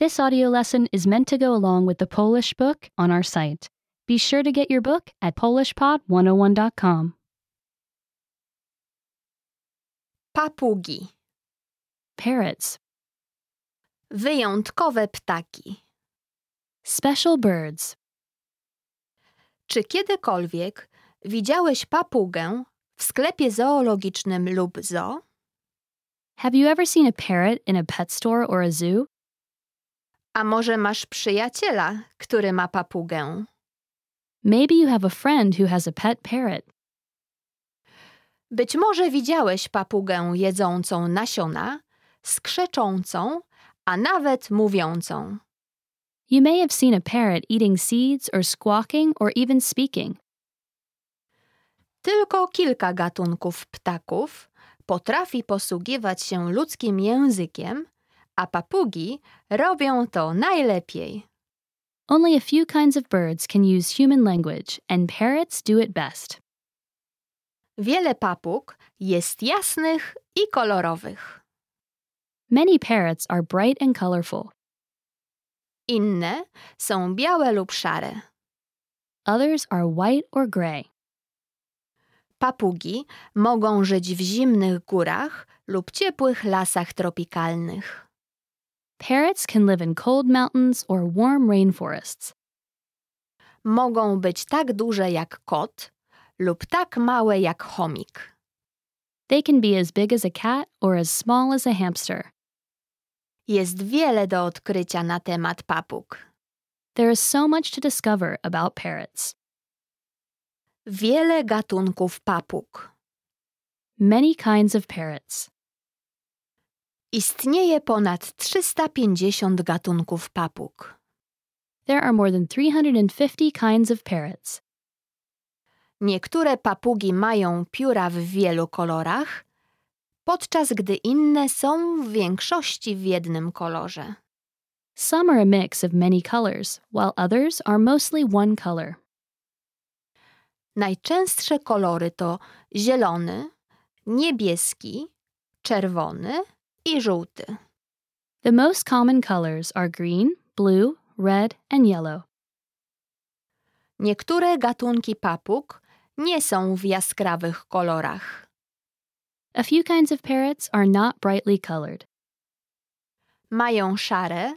This audio lesson is meant to go along with the Polish book on our site. Be sure to get your book at PolishPod101.com. Papugi. Parrots. Wyjątkowe ptaki. Special birds. Czy kiedykolwiek widziałeś papugę w sklepie zoologicznym lub zoo? Have you ever seen a parrot in a pet store or a zoo? A może masz przyjaciela, który ma papugę? Maybe you have a friend who has a pet parrot. Być może widziałeś papugę jedzącą nasiona, skrzeczącą, a nawet mówiącą. You may have seen a parrot eating seeds or squawking or even speaking. Tylko kilka gatunków ptaków potrafi posługiwać się ludzkim językiem, a papugi robią to najlepiej. Only a few kinds of birds can use human language, and parrots do it best. Wiele papug jest jasnych I kolorowych. Many parrots are bright and colorful. Inne są białe lub szare. Others are white or gray. Papugi mogą żyć w zimnych górach lub ciepłych lasach tropikalnych. Parrots can live in cold mountains or warm rainforests. Mogą być tak duże jak kot lub tak małe jak chomik. They can be as big as a cat or as small as a hamster. Jest wiele do odkrycia na temat papug. There is so much to discover about parrots. Wiele gatunków papug. Many kinds of parrots. Istnieje ponad 350 gatunków papug. There are more than 350 kinds of parrots. Niektóre papugi mają pióra w wielu kolorach, podczas gdy inne są w większości w jednym kolorze. Some are a mix of many colors, while others are mostly one color. Najczęstsze kolory to zielony, niebieski, czerwony I żółty. The most common colors are green, blue, red and yellow. Niektóre gatunki papug nie są w jaskrawych kolorach. A few kinds of parrots are not brightly colored. Mają szare,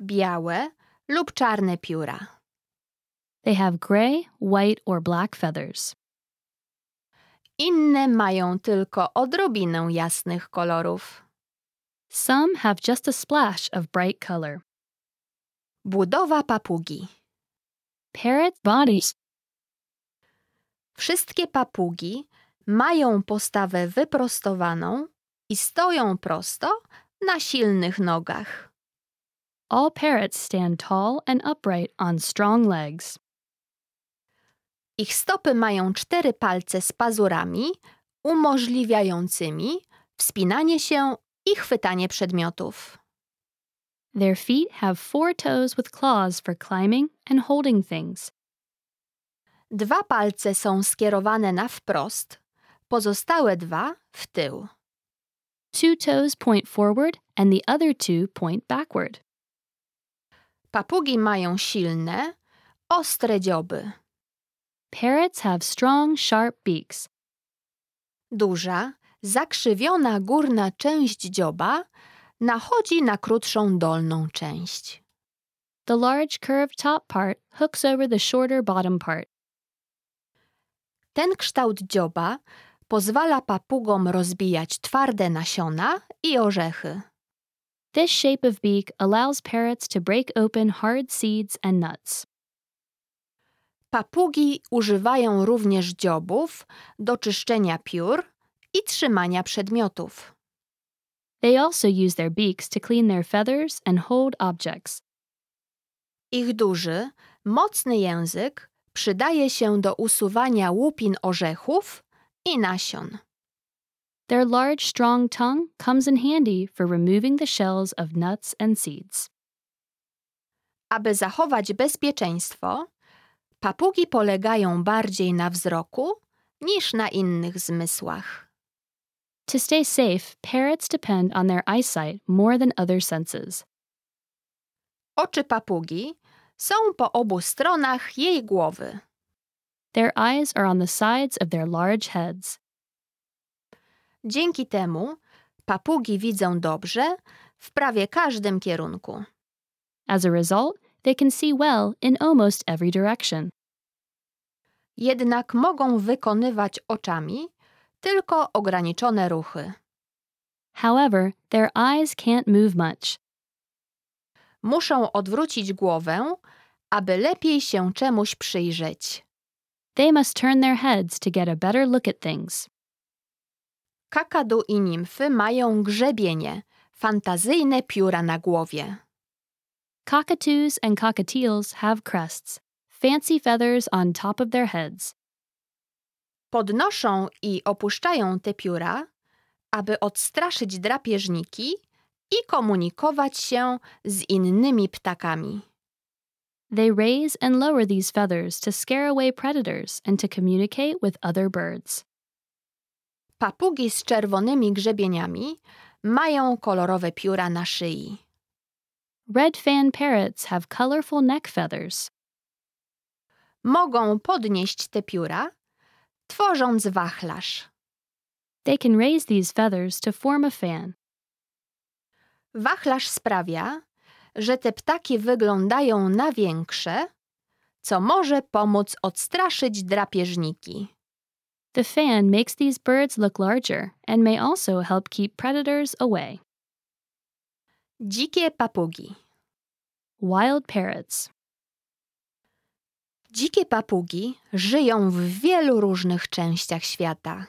białe lub czarne pióra. They have gray, white or black feathers. Inne mają tylko odrobinę jasnych kolorów. Some have just a splash of bright color. Budowa papugi. Parrot bodies. Wszystkie papugi mają postawę wyprostowaną I stoją prosto na silnych nogach. All parrots stand tall and upright on strong legs. Ich stopy mają 4 palce z pazurami umożliwiającymi wspinanie się I chwytanie przedmiotów. Their feet have 4 toes with claws for climbing and holding things. 2 palce są skierowane na wprost, pozostałe 2 w tył. 2 toes point forward and the other 2 point backward. Papugi mają silne, ostre dzioby. Parrots have strong, sharp beaks. Duża, zakrzywiona górna część dzioba nachodzi na krótszą dolną część. The large curved top part hooks over the shorter bottom part. Ten kształt dzioba pozwala papugom rozbijać twarde nasiona I orzechy. This shape of beak allows parrots to break open hard seeds and nuts. Papugi używają również dziobów do czyszczenia piór I trzymania przedmiotów. They also use their beaks to clean their feathers and hold objects. Ich duży, mocny język przydaje się do usuwania łupin orzechów I nasion. Their large, strong tongue comes in handy for removing the shells of nuts and seeds. Aby zachować bezpieczeństwo, papugi polegają bardziej na wzroku niż na innych zmysłach. To stay safe, parrots depend on their eyesight more than other senses. Oczy papugi są po obu stronach jej głowy. Their eyes are on the sides of their large heads. Dzięki temu papugi widzą dobrze w prawie każdym kierunku. As a result, they can see well in almost every direction. Jednak mogą wykonywać oczami tylko ograniczone ruchy. However, their eyes can't move much. Muszą odwrócić głowę, aby lepiej się czemuś przyjrzeć. They must turn their heads to get a better look at things. Kakadu i nimfy mają grzebienie, fantazyjne pióra na głowie. Cockatoos and cockatiels have crests, fancy feathers on top of their heads. Podnoszą i opuszczają te pióra, aby odstraszyć drapieżniki i komunikować się z innymi ptakami. They raise and lower these feathers to scare away predators and to communicate with other birds. Papugi z czerwonymi grzebieniami mają kolorowe pióra na szyi. Red fan parrots have colorful neck feathers. Mogą podnieść te pióra, tworząc wachlarz. They can raise these feathers to form a fan. Wachlarz sprawia, że te ptaki wyglądają na większe, co może pomóc odstraszyć drapieżniki. The fan makes these birds look larger and may also help keep predators away. Dzikie papugi. Wild parrots. Dzikie papugi żyją w wielu różnych częściach świata.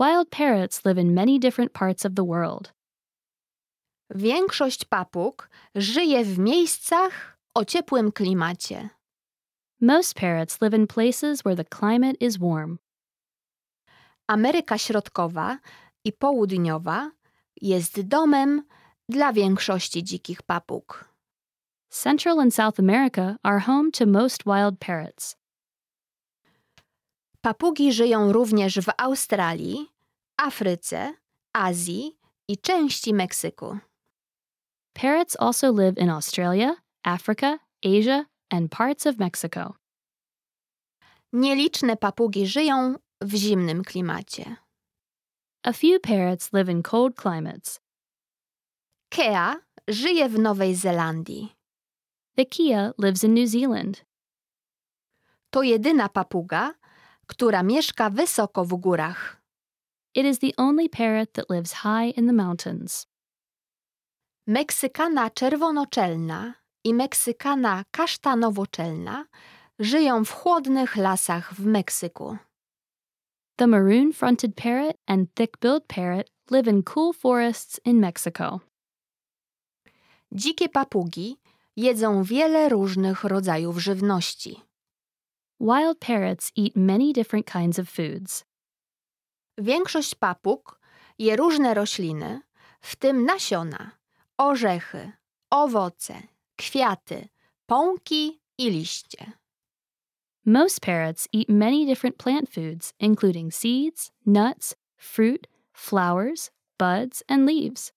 Wild parrots live in many different parts of the world. Większość papug żyje w miejscach o ciepłym klimacie. Most parrots live in places where the climate is warm. Ameryka Środkowa i Południowa jest domem dla większości dzikich papug. Central and South America are home to most wild parrots. Papugi żyją również w Australii, Afryce, Azji i części Meksyku. Parrots also live in Australia, Africa, Asia and parts of Mexico. Nieliczne papugi żyją w zimnym klimacie. A few parrots live in cold climates. Kea żyje w Nowej Zelandii. The kea lives in New Zealand. To jedyna papuga, która mieszka wysoko w górach. It is the only parrot that lives high in the mountains. Meksykana czerwonoczelna i meksykana kasztanowoczelna żyją w chłodnych lasach w Meksyku. The maroon-fronted parrot and thick-billed parrot live in cool forests in Mexico. Dzikie papugi jedzą wiele różnych rodzajów żywności. Wild parrots eat many different kinds of foods. Większość papug je różne rośliny, w tym nasiona, orzechy, owoce, kwiaty, pąki i liście. Most parrots eat many different plant foods, including seeds, nuts, fruit, flowers, buds, and leaves.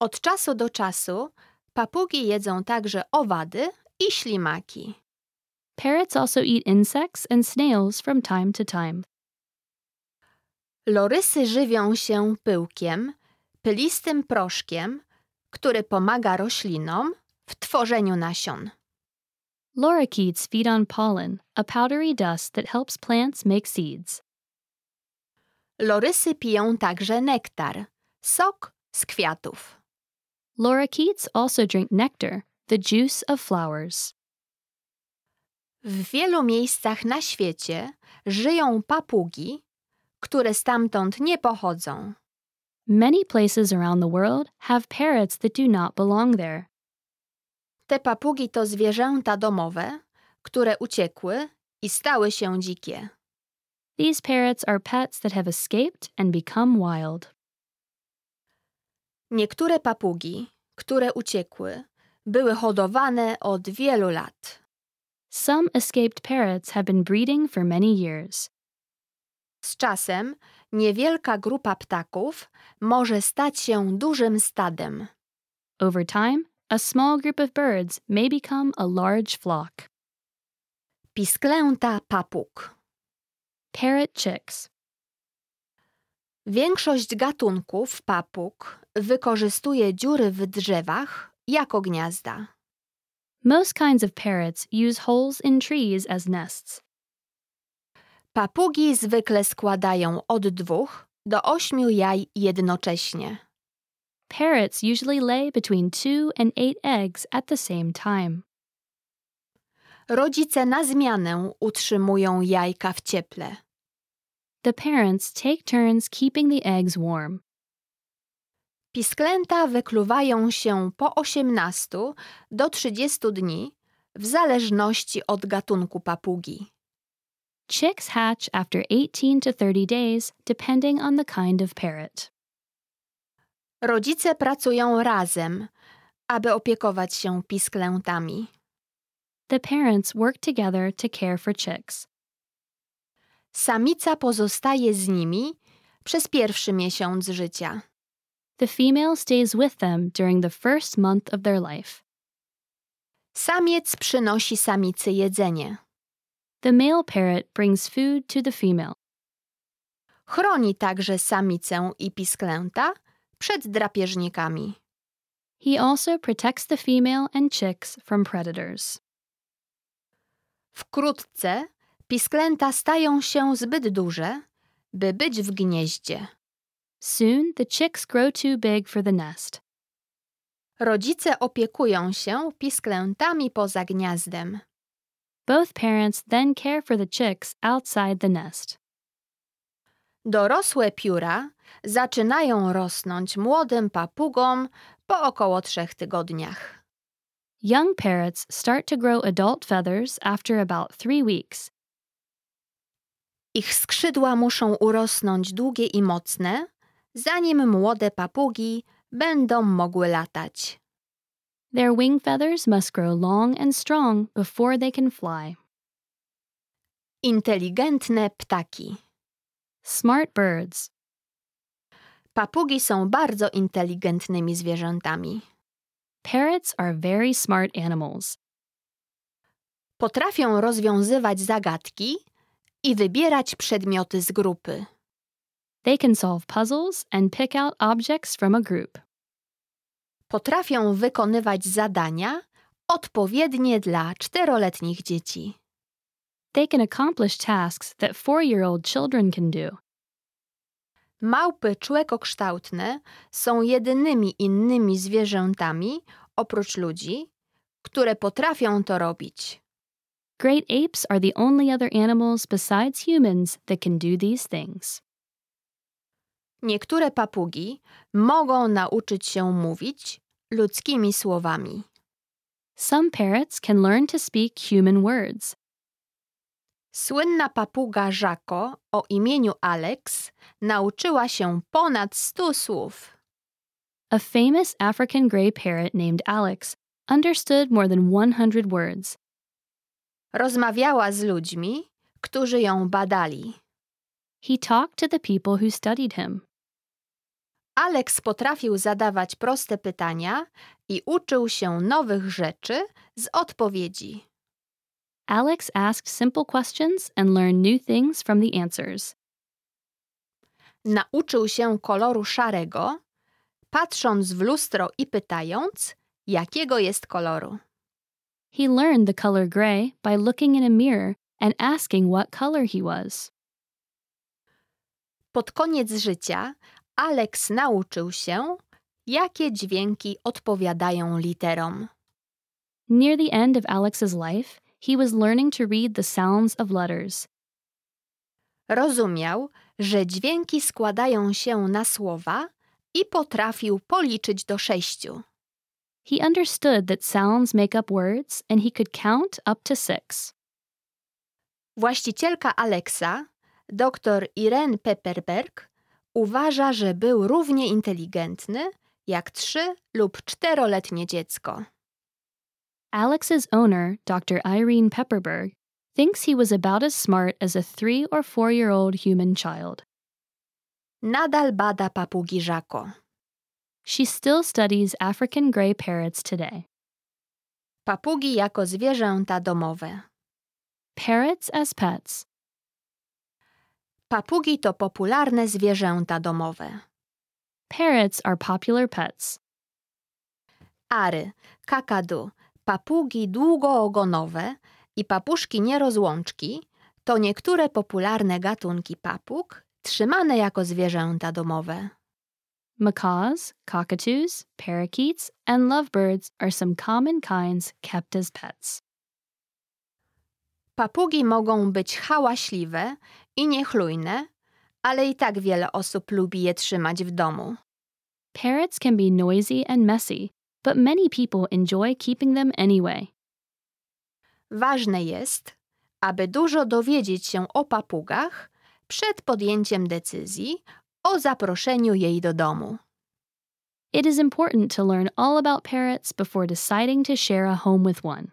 Od czasu do czasu papugi jedzą także owady i ślimaki. Parrots also eat insects and snails from time to time. Lorysy żywią się pyłkiem, pylistym proszkiem, który pomaga roślinom w tworzeniu nasion. Lorikeets feed on pollen, a powdery dust that helps plants make seeds. Lorysy piją także nektar, sok z kwiatów. Lorikeets also drink nectar, the juice of flowers. W wielu miejscach na świecie żyją papugi, które stamtąd nie pochodzą. Many places around the world have parrots that do not belong there. Te papugi to zwierzęta domowe, które uciekły i stały się dzikie. These parrots are pets that have escaped and become wild. Niektóre papugi, które uciekły, były hodowane od wielu lat. Some escaped parrots have been breeding for many years. Z czasem niewielka grupa ptaków może stać się dużym stadem. Over time, A small group of birds may become a large flock. Pisklęta papug. Parrot chicks. Większość gatunków papug wykorzystuje dziury w drzewach jako gniazda. Most kinds of parrots use holes in trees as nests. Papugi zwykle składają od 2 do 8 jaj jednocześnie. Parrots usually lay between 2 and 8 eggs at the same time. Rodzice na zmianę utrzymują jajka w cieple. The parents take turns keeping the eggs warm. Pisklęta wykluwają się po 18 do 30 dni w zależności od gatunku papugi. Chicks hatch after 18 to 30 days, depending on the kind of parrot. Rodzice pracują razem, aby opiekować się pisklętami. The parents work together to care for chicks. Samica pozostaje z nimi przez pierwszy miesiąc życia. The female stays with them during the first month of their life. Samiec przynosi samicy jedzenie. The male parrot brings food to the female. Chroni także samicę i pisklęta przed drapieżnikami. He also protects the female and chicks from predators. Wkrótce pisklęta stają się zbyt duże, by być w gnieździe. Soon the chicks grow too big for the nest. Rodzice opiekują się pisklętami poza gniazdem. Both parents then care for the chicks outside the nest. Dorosłe pióra zaczynają rosnąć młodym papugom po około 3 tygodniach. Young parrots start to grow adult feathers after about 3 weeks. Ich skrzydła muszą urosnąć długie i mocne, zanim młode papugi będą mogły latać. Their wing feathers must grow long and strong before they can fly. Inteligentne ptaki. Smart birds. Papugi są bardzo inteligentnymi zwierzętami. Parrots are very smart animals. Potrafią rozwiązywać zagadki i wybierać przedmioty z grupy. They can solve puzzles and pick out objects from a group. Potrafią wykonywać zadania odpowiednie dla 4-letnich dzieci. They can accomplish tasks that 4-year-old children can do. Małpy człekokształtne są jedynymi innymi zwierzętami, oprócz ludzi, które potrafią to robić. Great apes are the only other animals besides humans that can do these things. Niektóre papugi mogą nauczyć się mówić ludzkimi słowami. Some parrots can learn to speak human words. Słynna papuga Żako o imieniu Alex nauczyła się ponad 100 słów. A famous African gray parrot named Alex understood more than 100 words. Rozmawiała z ludźmi, którzy ją badali. He talked to the people who studied him. Alex potrafił zadawać proste pytania i uczył się nowych rzeczy z odpowiedzi. Alex asked simple questions and learned new things from the answers. Nauczył się koloru szarego, patrząc w lustro i pytając, jakiego jest koloru. He learned the color gray by looking in a mirror and asking what color he was. Pod koniec życia Alex nauczył się, jakie dźwięki odpowiadają literom. Near the end of Alex's life, he was learning to read the sounds of letters. Rozumiał, że dźwięki składają się na słowa i potrafił policzyć do 6. He understood that sounds make up words and he could count up to 6. Właścicielka Alexa, dr Irene Pepperberg, uważa, że był równie inteligentny jak 3- lub 4-letnie dziecko. Alex's owner, Dr. Irene Pepperberg, thinks he was about as smart as a 3- or 4-year-old human child. Nadal bada papugi Żako. She still studies African gray parrots today. Papugi jako zwierzęta domowe. Parrots as pets. Papugi to popularne zwierzęta domowe. Parrots are popular pets. Ary, kakadu, papugi długoogonowe i papuszki nierozłączki to niektóre popularne gatunki papug trzymane jako zwierzęta domowe. Macaws, cockatoos, parakeets, and lovebirds are some common kinds kept as pets. Papugi mogą być hałaśliwe i niechlujne, ale i tak wiele osób lubi je trzymać w domu. Parrots can be noisy and messy, but many people enjoy keeping them anyway. Ważne jest, aby dużo dowiedzieć się o papugach przed podjęciem decyzji o zaproszeniu jej do domu. It is important to learn all about parrots before deciding to share a home with one.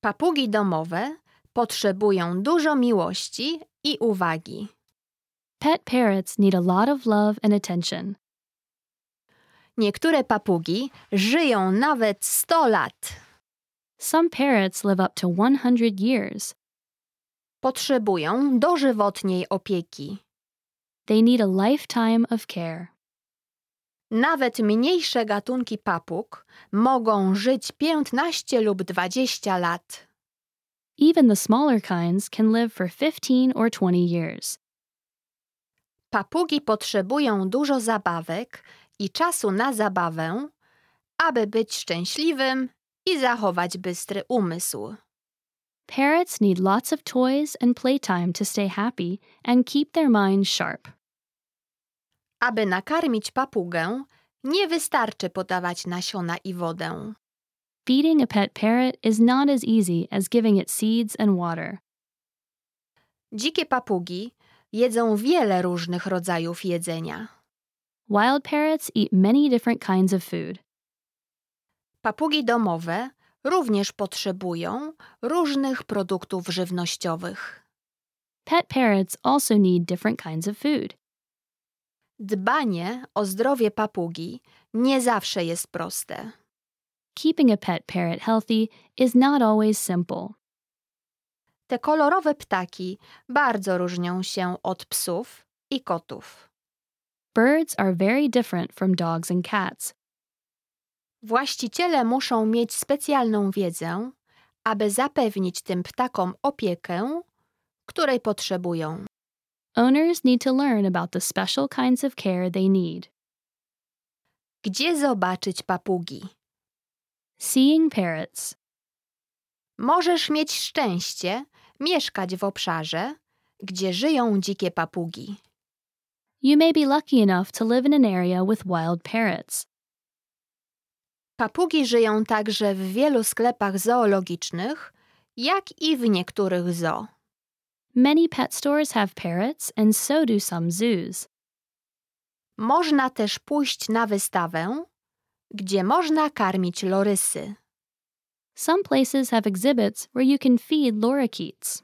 Papugi domowe potrzebują dużo miłości i uwagi. Pet parrots need a lot of love and attention. Niektóre papugi żyją nawet 100 lat. Some parrots live up to 100 years. Potrzebują dożywotniej opieki. They need a lifetime of care. Nawet mniejsze gatunki papug mogą żyć 15 lub 20 lat. Even the smaller kinds can live for 15 or 20 years. Papugi potrzebują dużo zabawek i czasu na zabawę, aby być szczęśliwym i zachować bystry umysł. Parrots need lots of toys and playtime to stay happy and keep their minds sharp. Aby nakarmić papugę, nie wystarczy podawać nasiona i wodę. Feeding a pet parrot is not as easy as giving it seeds and water. Dzikie papugi jedzą wiele różnych rodzajów jedzenia. Wild parrots eat many different kinds of food. Papugi domowe również potrzebują różnych produktów żywnościowych. Pet parrots also need different kinds of food. Dbanie o zdrowie papugi nie zawsze jest proste. Keeping a pet parrot healthy is not always simple. Te kolorowe ptaki bardzo różnią się od psów i kotów. Birds are very different from dogs and cats. Właściciele muszą mieć specjalną wiedzę, aby zapewnić tym ptakom opiekę, której potrzebują. Owners need to learn about the special kinds of care they need. Gdzie zobaczyć papugi? Seeing parrots. Możesz mieć szczęście mieszkać w obszarze, gdzie żyją dzikie papugi. You may be lucky enough to live in an area with wild parrots. Papugi żyją także w wielu sklepach zoologicznych, jak i w niektórych zoo. Many pet stores have parrots and so do some zoos. Można też pójść na wystawę, gdzie można karmić lorysy. Some places have exhibits where you can feed lorikeets.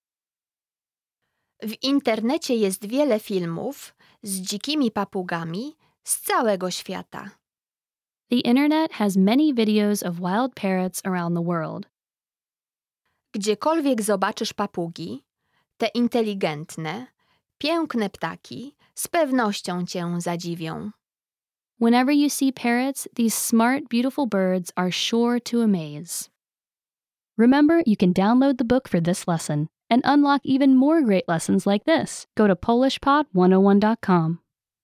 W internecie jest wiele filmów z dzikimi papugami z całego świata. The internet has many videos of wild parrots around the world. Gdziekolwiek zobaczysz papugi, te inteligentne, piękne ptaki z pewnością cię zadziwią. Whenever you see parrots, these smart, beautiful birds are sure to amaze. Remember, you can download the book for this lesson and unlock even more great lessons like this. Go to PolishPod101.com.